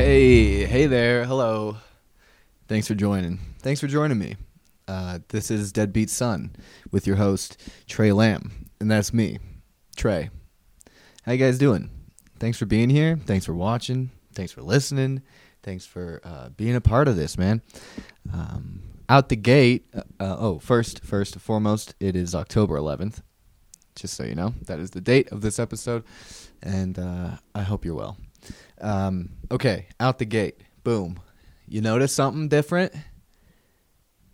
Hey there, hello. Thanks for joining me. This is Deadbeat Son with your host, Tré Lamb, and that's me, Tré. How you guys doing? Thanks for being here. Thanks for watching. Thanks for listening. Thanks for being a part of this, man. Out the gate, first and foremost, it is October 11th. Just so you know, that is the date of this episode, and I hope you're well. Okay, out the gate, boom. You notice something different?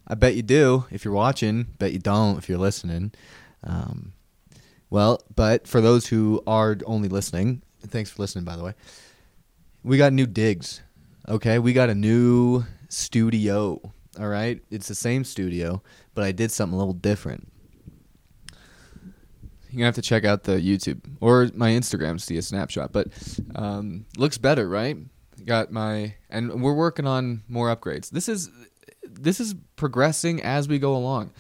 I bet you do if you're watching. Bet you don't if you're listening. But for those who are only listening, thanks for listening, by the way. We got new digs, okay? We got a new studio, all right? It's the same studio, but I did something a little different. You're going to have to check out the YouTube or my Instagram to see a snapshot. But looks better, right? And we're working on more upgrades. This is progressing as we go along.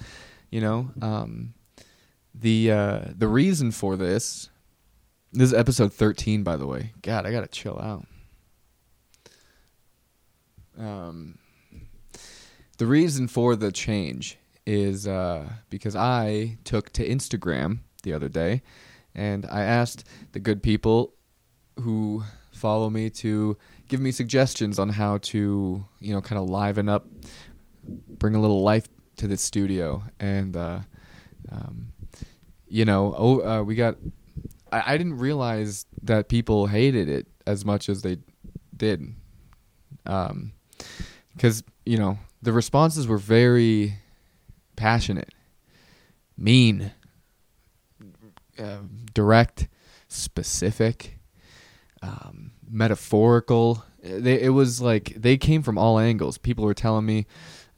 You know, the reason for this. This is episode 13, by the way. God, I got to chill out. The reason for the change is because I took to Instagram the other day, and I asked the good people who follow me to give me suggestions on how to, you know, kind of liven up, bring a little life to this studio, and we got. I didn't realize that people hated it as much as they did, because you know the responses were very passionate, mean. Direct, specific, metaphorical. It was like they came from all angles. People were telling me,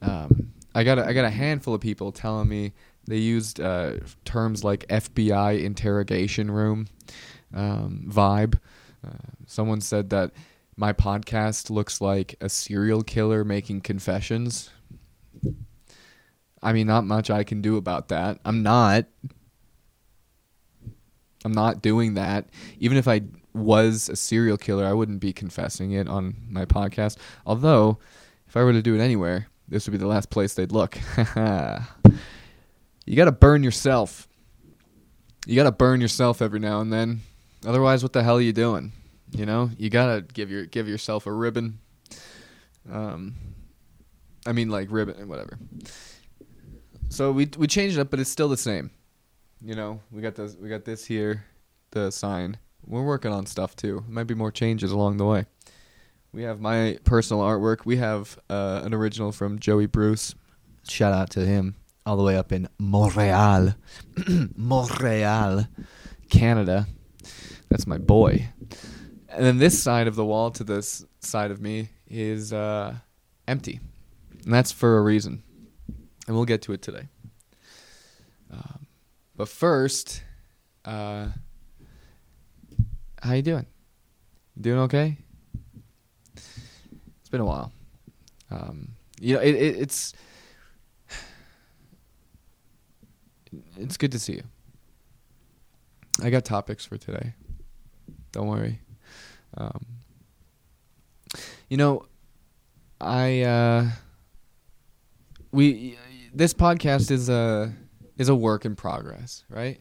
I got a handful of people telling me they used terms like FBI interrogation room vibe. Someone said that my podcast looks like a serial killer making confessions. I mean, not much I can do about that. I'm not doing that. Even if I was a serial killer, I wouldn't be confessing it on my podcast. Although, if I were to do it anywhere, this would be the last place they'd look. You got to burn yourself. You got to burn yourself every now and then. Otherwise, what the hell are you doing? You know, you got to give yourself a ribbon. I mean, like ribbon, whatever. So we changed it up, but it's still the same. You know, we got this here, the sign. We're working on stuff too. Might be more changes along the way. We have my personal artwork. We have an original from Joey Bruce. Shout out to him, all the way up in Montreal, Canada. That's my boy. And then this side of the wall to this side of me is empty, and that's for a reason. And we'll get to it today. But first, how you doing? Doing okay? It's been a while. It's good to see you. I got topics for today. Don't worry. This podcast is a work in progress, right?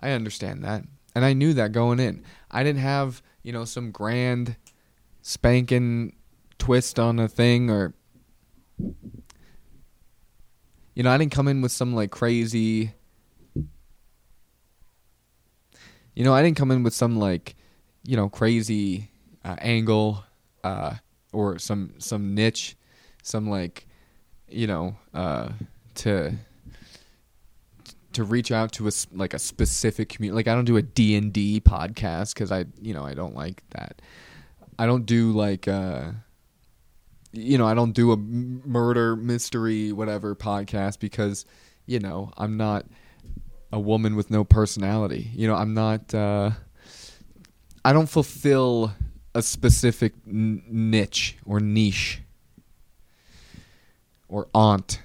I understand that. And I knew that going in. I didn't have, you know, some grand spanking twist on a thing or, you know, I didn't come in with some like crazy, you know, crazy angle or some niche, some like, you know, to reach out to a specific community. Like I don't do a D&D podcast because I don't like that. I don't do I don't do a murder mystery whatever podcast because, you know, I'm not a woman with no personality. You know, I'm not, I don't fulfill a specific niche or niche or aunt.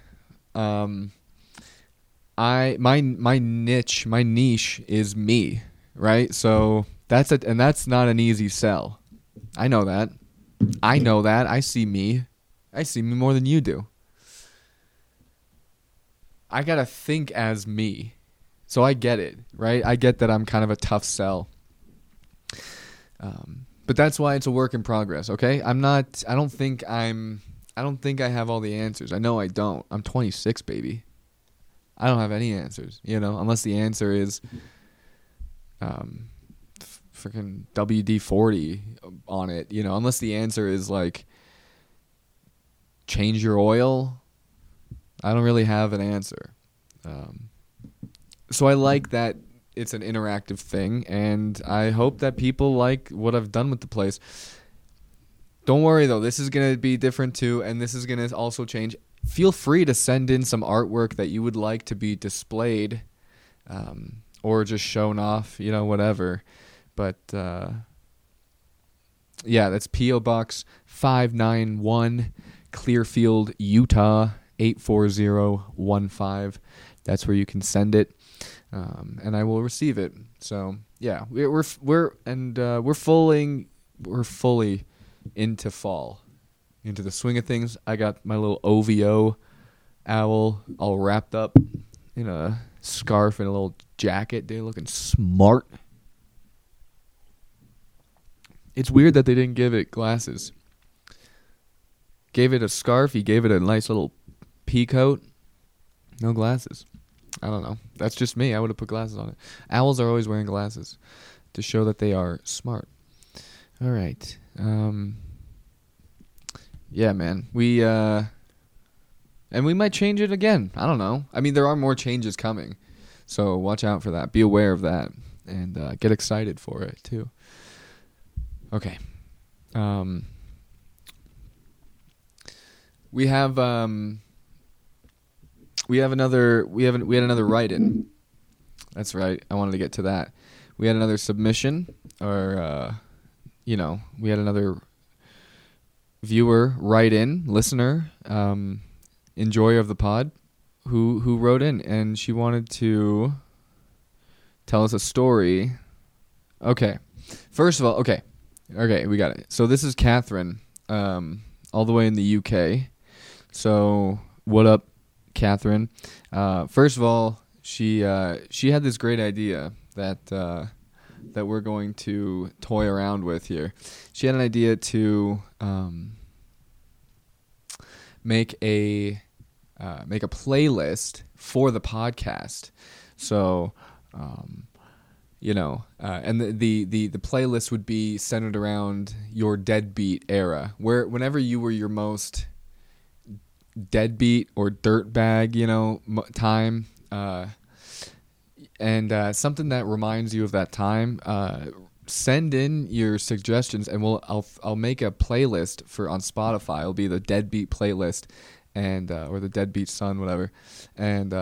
My niche is me, right? So that's and that's not an easy sell. I know that. I know that. I see me. I see me more than you do. I got to think as me. So I get it, right? I get that I'm kind of a tough sell. But that's why it's a work in progress, okay? I don't think I have all the answers. I know I don't. I'm 26, baby. I don't have any answers, you know, unless the answer is freaking WD-40 on it, you know, unless the answer is like change your oil. I don't really have an answer. So I like that it's an interactive thing, and I hope that people like what I've done with the place. Don't worry, though. This is going to be different, too, and this is going to also change. Feel free to send in some artwork that you would like to be displayed or just shown off, you know, whatever. But, yeah, that's P.O. Box 591, Clearfield, Utah, 84015. That's where you can send it, and I will receive it. So, yeah, we're fully into fall, into the swing of things. I got my little OVO owl all wrapped up in a scarf and a little jacket. They're looking smart. It's weird that they didn't give it glasses. Gave it a scarf. He gave it a nice little pea coat. No glasses. I don't know. That's just me. I would have put glasses on it. Owls are always wearing glasses to show that they are smart. All right. Yeah, man. We and we might change it again. I don't know. I mean, there are more changes coming, so watch out for that. Be aware of that, and get excited for it too. Okay. We had another write-in. That's right. I wanted to get to that. We had another submission, or we had another viewer write in, listener, enjoyer of the pod, who wrote in, and she wanted to tell us a story. Okay. First of all, okay, we got it. So this is Catherine, all the way in the UK. So what up, Catherine? First of all, she had this great idea that we're going to toy around with here. She had an idea to make a playlist for the podcast. So, and the playlist would be centered around your deadbeat era, whenever you were your most deadbeat or dirtbag, time. And something that reminds you of that time, send in your suggestions, and I'll make a playlist on Spotify. It'll be the Deadbeat playlist, and or the Deadbeat Son, whatever. And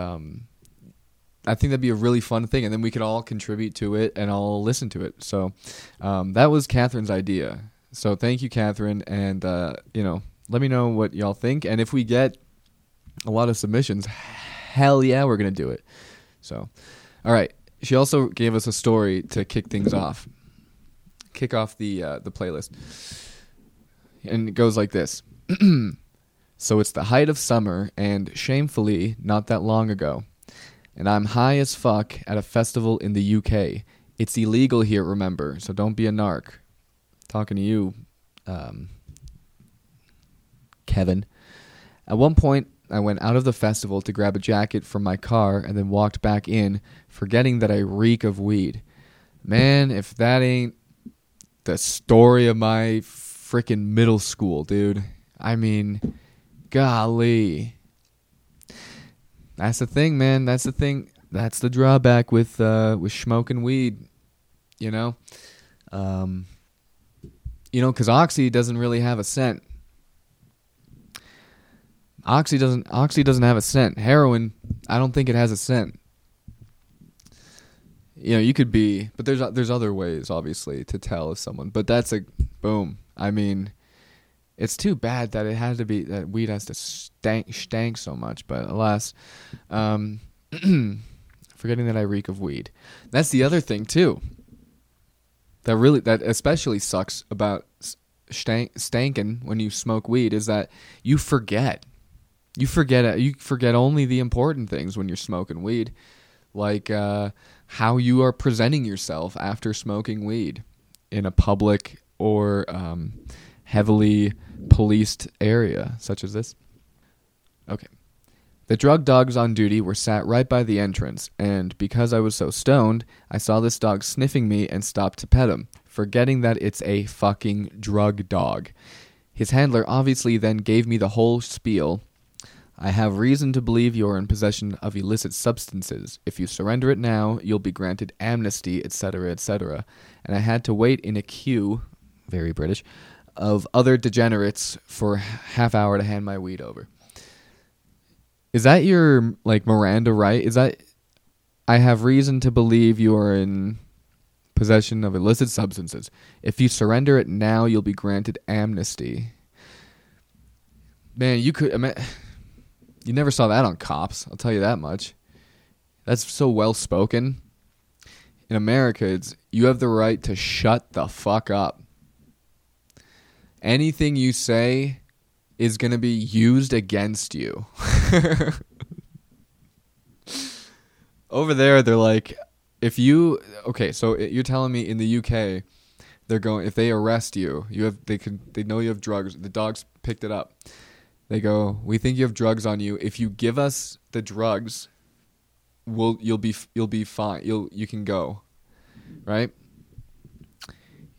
I think that'd be a really fun thing, and then we could all contribute to it and all listen to it. So that was Catherine's idea. So thank you, Catherine, and let me know what y'all think. And if we get a lot of submissions, hell yeah, we're gonna do it. So. All right. She also gave us a story to kick off the playlist, and it goes like this. So it's the height of summer, and shamefully not that long ago, and I'm high as fuck at a festival in the UK. It's illegal here, remember, so don't be a narc. Talking to you, Kevin. At one point, I went out of the festival to grab a jacket from my car and then walked back in, forgetting that I reek of weed. Man, if that ain't the story of my freaking middle school, dude. I mean, golly. That's the thing, man. That's the thing. That's the drawback with smoking weed, you know? Because Oxy doesn't really have a scent. Oxy doesn't have a scent. Heroin, I don't think it has a scent. You could be, but there's other ways, obviously, to tell if someone. But that's boom. I mean, it's too bad that it had to be that weed has to stank so much. But alas, forgetting that I reek of weed. That's the other thing too. That especially sucks about stankin' when you smoke weed is that you forget. You forget only the important things when you're smoking weed, like how you are presenting yourself after smoking weed in a public or heavily policed area such as this. Okay. The drug dogs on duty were sat right by the entrance, and because I was so stoned, I saw this dog sniffing me and stopped to pet him, forgetting that it's a fucking drug dog. His handler obviously then gave me the whole spiel. I have reason to believe you're in possession of illicit substances. If you surrender it now, you'll be granted amnesty, etc., etc. And I had to wait in a queue, very British, of other degenerates for half hour to hand my weed over. Is that your, like, Miranda right? Is that, I have reason to believe you are in possession of illicit substances. If you surrender it now, you'll be granted amnesty. Man, you could, you never saw that on Cops, I'll tell you that much. That's so well-spoken. In America, it's, you have the right to shut the fuck up. Anything you say is going to be used against you. Over there, they're like, if you... Okay, so you're telling me in the UK, they're going, if they arrest you, they know you have drugs. The dogs picked it up. They go, we think you have drugs on you. If you give us the drugs, you'll be fine. You can go, right?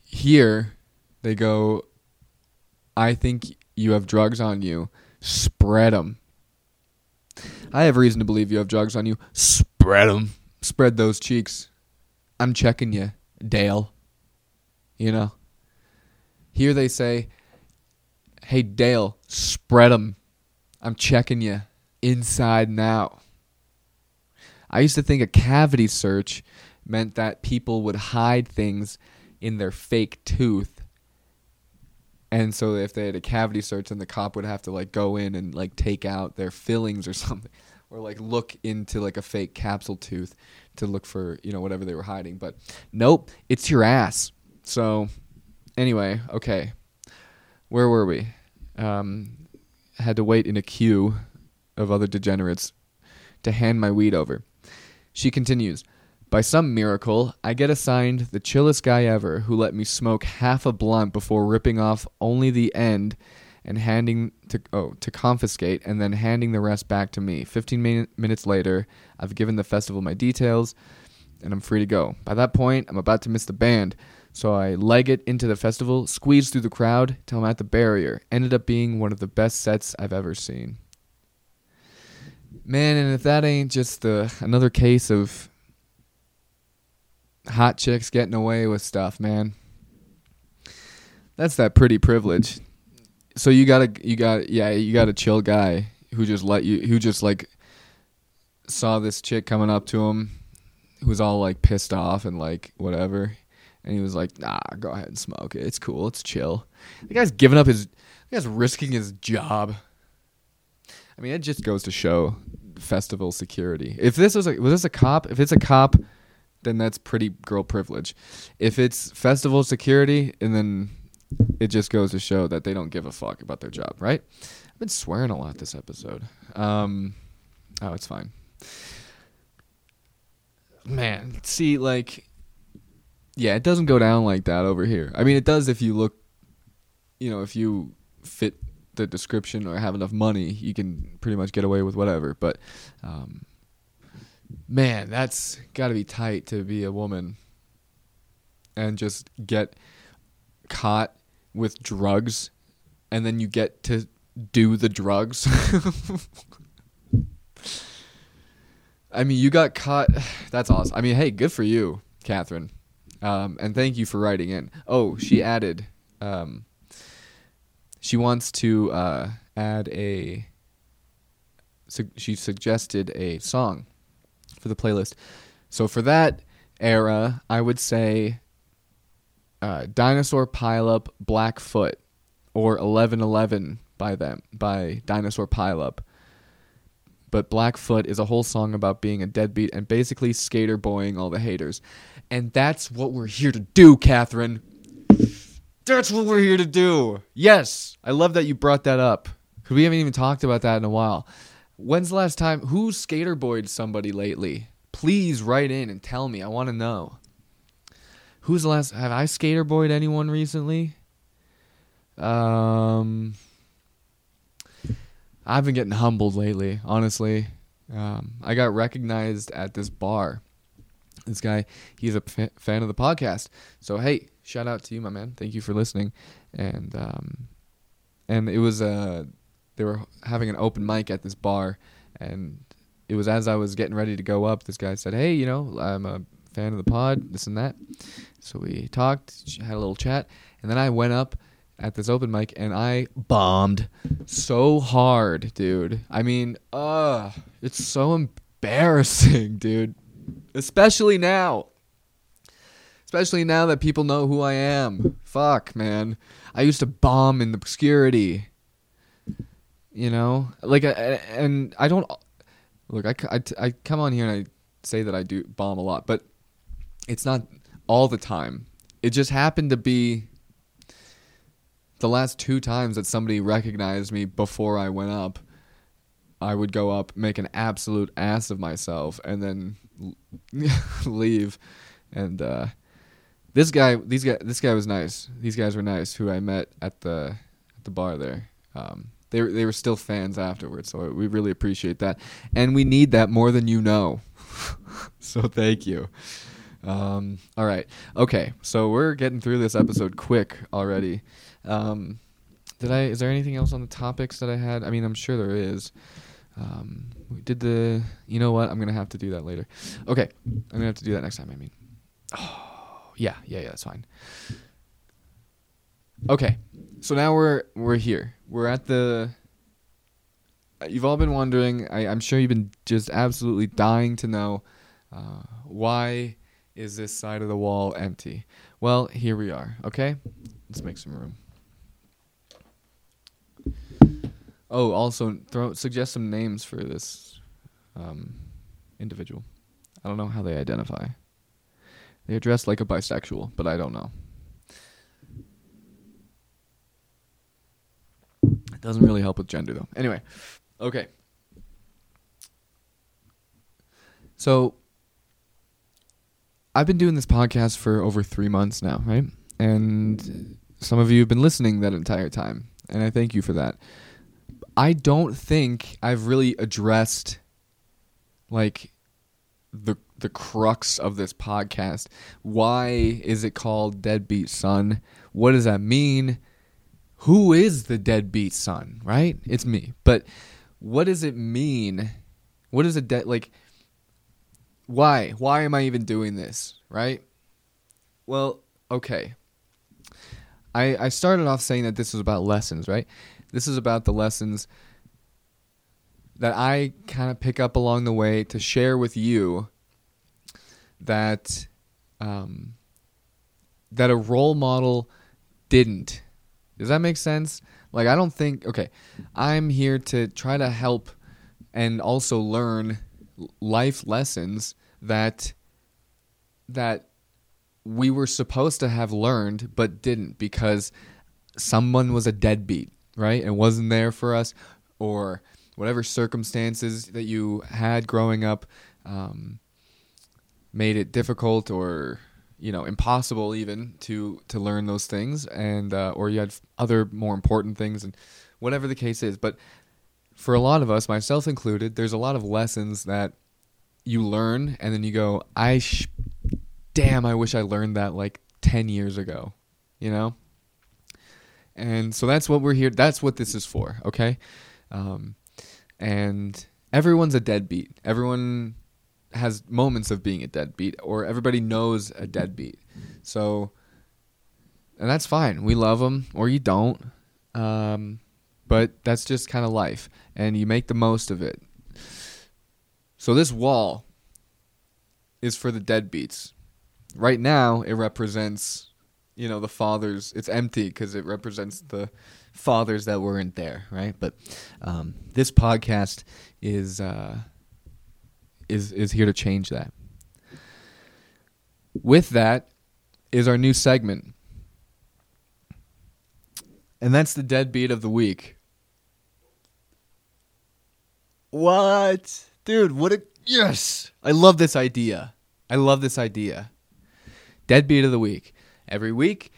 Here, they go, I think you have drugs on you. Spread them. I have reason to believe you have drugs on you. Spread them. Spread those cheeks. I'm checking you, Dale. You know? Here they say, hey, Dale, spread them. I'm checking you inside and out. I used to think a cavity search meant that people would hide things in their fake tooth. And so if they had a cavity search, then the cop would have to, like, go in and, like, take out their fillings or something. Or, like, look into, like, a fake capsule tooth to look for, you know, whatever they were hiding. But nope, it's your ass. So anyway, okay. Where were we? Had to wait in a queue of other degenerates to hand my weed over. She continues. By some miracle, I get assigned the chillest guy ever who let me smoke half a blunt before ripping off only the end and handing to confiscate and then handing the rest back to me. 15 minutes later, I've given the festival my details and I'm free to go. By that point, I'm about to miss the band, so I leg it into the festival, squeeze through the crowd till I'm at the barrier. Ended up being one of the best sets I've ever seen. Man, and if that ain't just another case of hot chicks getting away with stuff, man. That's that pretty privilege. So you got a chill guy who just saw this chick coming up to him, who was all, like, pissed off and, like, whatever, and he was like, nah, go ahead and smoke it. It's cool. It's chill. The guy's giving up the guy's risking his job. I mean, it just goes to show festival security. If this was this a cop? If it's a cop, then that's pretty girl privilege. If it's festival security, and then it just goes to show that they don't give a fuck about their job, right? I've been swearing a lot this episode. Oh, it's fine. Man, see, like, yeah, it doesn't go down like that over here. I mean, it does if you look, you know, if you fit the description or have enough money, you can pretty much get away with whatever, but... Man, that's got to be tight to be a woman and just get caught with drugs and then you get to do the drugs. I mean, you got caught. That's awesome. I mean, hey, good for you, Catherine. And thank you for writing in. Oh, she added, she wants to add she suggested a song for the playlist. So for that era, I would say Dinosaur Pileup, Blackfoot, or 1111 by Dinosaur Pileup. But Blackfoot is a whole song about being a deadbeat and basically skater boying all the haters. And that's what we're here to do, Catherine. That's what we're here to do. Yes. I love that you brought that up, because we haven't even talked about that in a while. When's the last time? Who skaterboyed somebody lately? Please write in and tell me. I want to know. Who's the last? Have I skaterboyed anyone recently? I've been getting humbled lately, honestly. I got recognized at this bar. This guy, he's a fan of the podcast. So, hey, shout out to you, my man. Thank you for listening. And it was, they were having an open mic at this bar. And it was as I was getting ready to go up, this guy said, hey, you know, I'm a fan of the pod, this and that. So we talked, had a little chat. And then I went up at this open mic and I bombed so hard, dude. I mean, it's so embarrassing, dude. Especially now that people know who I am. Fuck, man. I used to bomb in the obscurity, you know? Like, and I don't... Look, I come on here and I say that I do bomb a lot, but it's not all the time. It just happened to be the last two times that somebody recognized me before I went up. I would go up, make an absolute ass of myself, and then leave. And this guy was nice. These guys were nice, who I met at the bar there. They were still fans afterwards, so we really appreciate that, and we need that more than you know. So thank you. All right, okay. So we're getting through this episode quick already. Is there anything else on the topics that I had? I mean, I'm sure there is. We did the... You know what? I'm going to have to do that later. Okay. I'm going to have to do that next time, I mean. Oh, yeah, that's fine. Okay. So now we're here. We're at the... You've all been wondering. I'm sure you've been just absolutely dying to know, why is this side of the wall empty? Well, here we are. Okay? Let's make some room. Oh, also suggest some names for this individual. I don't know how they identify. They're dressed like a bisexual, but I don't know. It doesn't really help with gender, though. Anyway, okay. So, I've been doing this podcast for over 3 months now, right? And some of you have been listening that entire time, and I thank you for that. I don't think I've really addressed, like, the crux of this podcast. Why is it called Deadbeat Son? What does that mean? Who is the deadbeat son, right? It's me. But what does it mean? What is a why? Why am I even doing this, right? Well, okay. I started off saying that this was about lessons, right? This is about the lessons that I kind of pick up along the way to share with you, that that a role model didn't. Does that make sense? Like, I don't think... Okay, I'm here to try to help and also learn life lessons that we were supposed to have learned but didn't, because someone was a deadbeat. Right? And wasn't there for us, or whatever circumstances that you had growing up made it difficult, or, you know, impossible even to learn those things, and or you had other more important things, and whatever the case is. But for a lot of us, myself included, there's a lot of lessons that you learn and then you go, damn, I wish I learned that like 10 years ago, you know? And so that's what we're here. That's what this is for, okay? And everyone's a deadbeat. Everyone has moments of being a deadbeat, or everybody knows a deadbeat. So, and that's fine. We love them, or you don't. But that's just kind of life, and you make the most of it. So this wall is for the deadbeats. Right now, it represents... You know, the fathers, it's empty because it represents the fathers that weren't there, right? But this podcast is here to change that. With that is our new segment. And that's the deadbeat of the week. What? Dude, what a... Yes! I love this idea. Deadbeat of the week. Every week,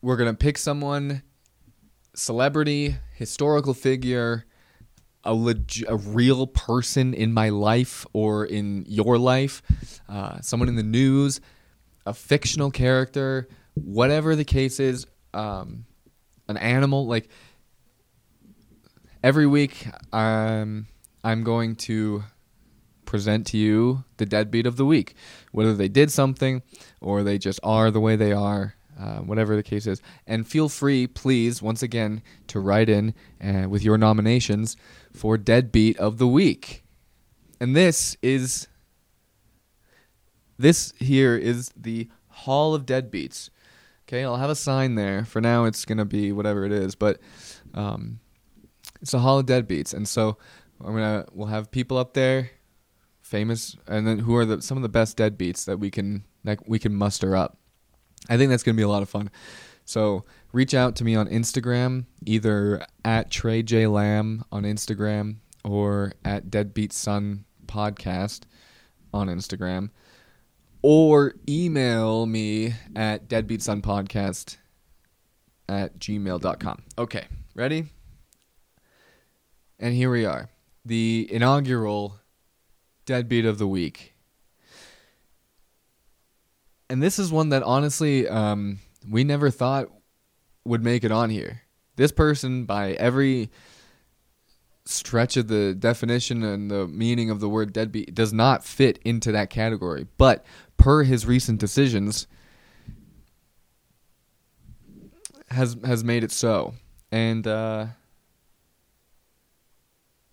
we're going to pick someone, celebrity, historical figure, a real person in my life or in your life, someone in the news, a fictional character, whatever the case is, an animal. Like, every week, I'm going to present to you the deadbeat of the week, whether they did something or they just are the way they are, whatever the case is. And feel free, please, once again, to write in with your nominations for deadbeat of the week. And this here is the Hall of Deadbeats. Okay, I'll have a sign there. For now, it's going to be whatever it is, but it's the Hall of Deadbeats. And so we'll have people up there, famous, and then who are some of the best deadbeats that we can muster up. I think that's going to be a lot of fun. So reach out to me on Instagram, either at Tré Lamb on Instagram or at Deadbeat Son Podcast on Instagram, or email me at deadbeatsonpodcast@gmail.com. Okay, ready? And here we are, the inaugural deadbeat of the week. And this is one that honestly we never thought would make it on here. This person, by every stretch of the definition and the meaning of the word deadbeat, does not fit into that category. But per his recent decisions, has made it so. And we're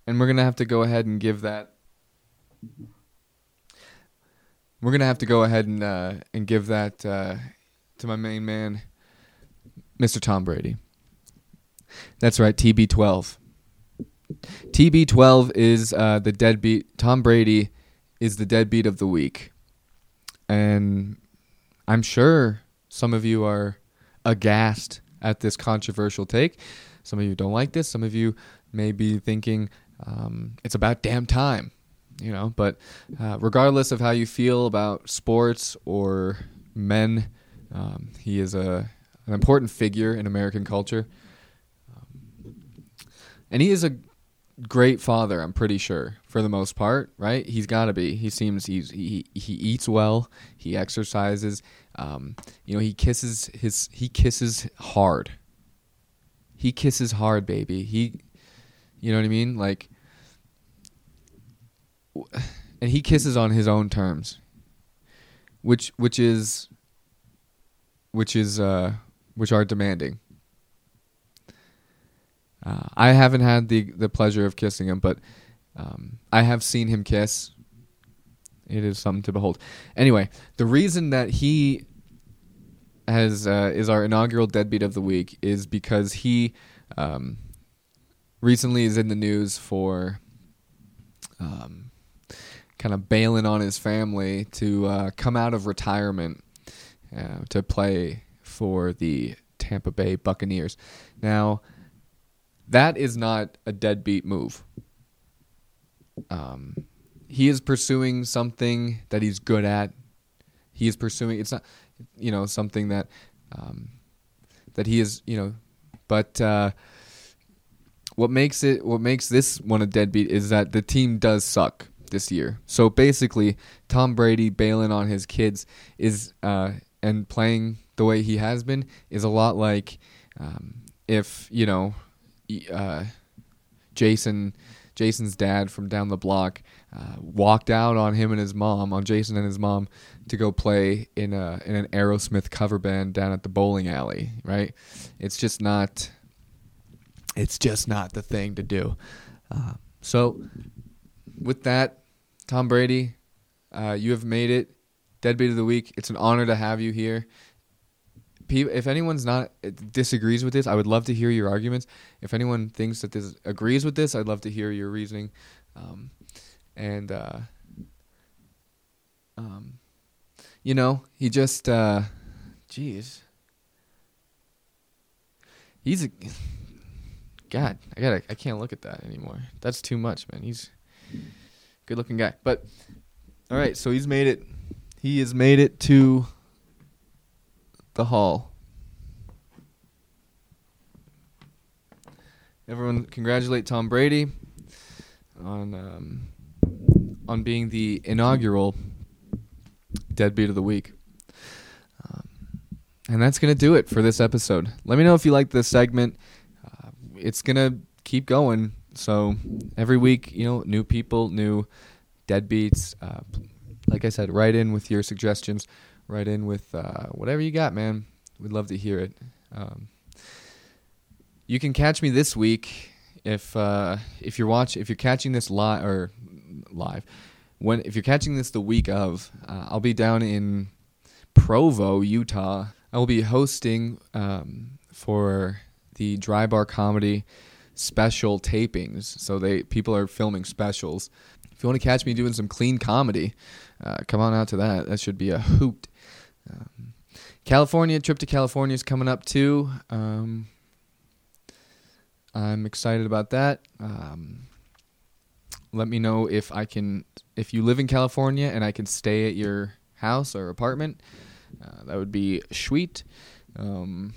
going to have to go ahead and give that... We're gonna have to go ahead and give that to my main man, Mr. Tom Brady. That's right, TB12. TB12 is the deadbeat. Tom Brady is the deadbeat of the week, and I'm sure some of you are aghast at this controversial take. Some of you don't like this. Some of you may be thinking it's about damn time. You know, but regardless of how you feel about sports or men, he is an important figure in American culture. And he is a great father, I'm pretty sure, for the most part, right? He's got to be. He eats well, he exercises, he kisses hard. He kisses hard, baby. You know what I mean? Like, and he kisses on his own terms, which are demanding. I haven't had the pleasure of kissing him, but I have seen him kiss. It is something to behold. Anyway, the reason that he is our inaugural deadbeat of the week is because he recently is in the news for kind of bailing on his family to come out of retirement to play for the Tampa Bay Buccaneers. Now, that is not a deadbeat move. He is pursuing something that he's good at. He is pursuing, it's not, something that that he is, but what makes this one a deadbeat is that the team does suck this year. So basically, Tom Brady bailing on his kids is and playing the way he has been is a lot like if Jason's dad from down the block walked out on him and his mom, on Jason and his mom, to go play in an Aerosmith cover band down at the bowling alley. Right? It's just not the thing to do. So. With that, Tom Brady, you have made it deadbeat of the week. It's an honor to have you here. If anyone's disagrees with this, I would love to hear your arguments. If anyone thinks that this agrees with this, I'd love to hear your reasoning. He just, He's a God. I can't look at that anymore. That's too much, man. He's a good-looking guy. But all right, so he's made it. He has made it to the hall. Everyone, congratulate Tom Brady on being the inaugural Deadbeat of the Week. And that's going to do it for this episode. Let me know if you like this segment. It's going to keep going. So every week, you know, new people, new deadbeats. Like I said, write in with your suggestions. Write in with whatever you got, man. We'd love to hear it. You can catch me this week if you're catching this live. If you're catching this the week of, I'll be down in Provo, Utah. I will be hosting for the Dry Bar Comedy special tapings. So people are filming specials. If you want to catch me doing some clean comedy, come on out to that. That should be a hoot. Trip to California is coming up too. I'm excited about that. Let me know if you live in California and I can stay at your house or apartment. That would be sweet. And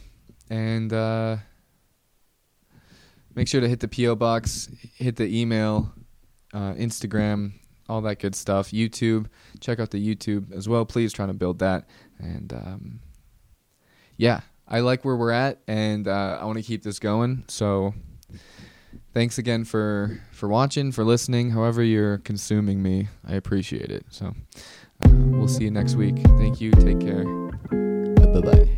make sure to hit the P.O. box, hit the email, Instagram, all that good stuff. YouTube, check out the YouTube as well. Please, trying to build that. And yeah, I like where we're at, and I want to keep this going. So thanks again for watching, for listening, however you're consuming me. I appreciate it. So we'll see you next week. Thank you. Take care. Bye-bye.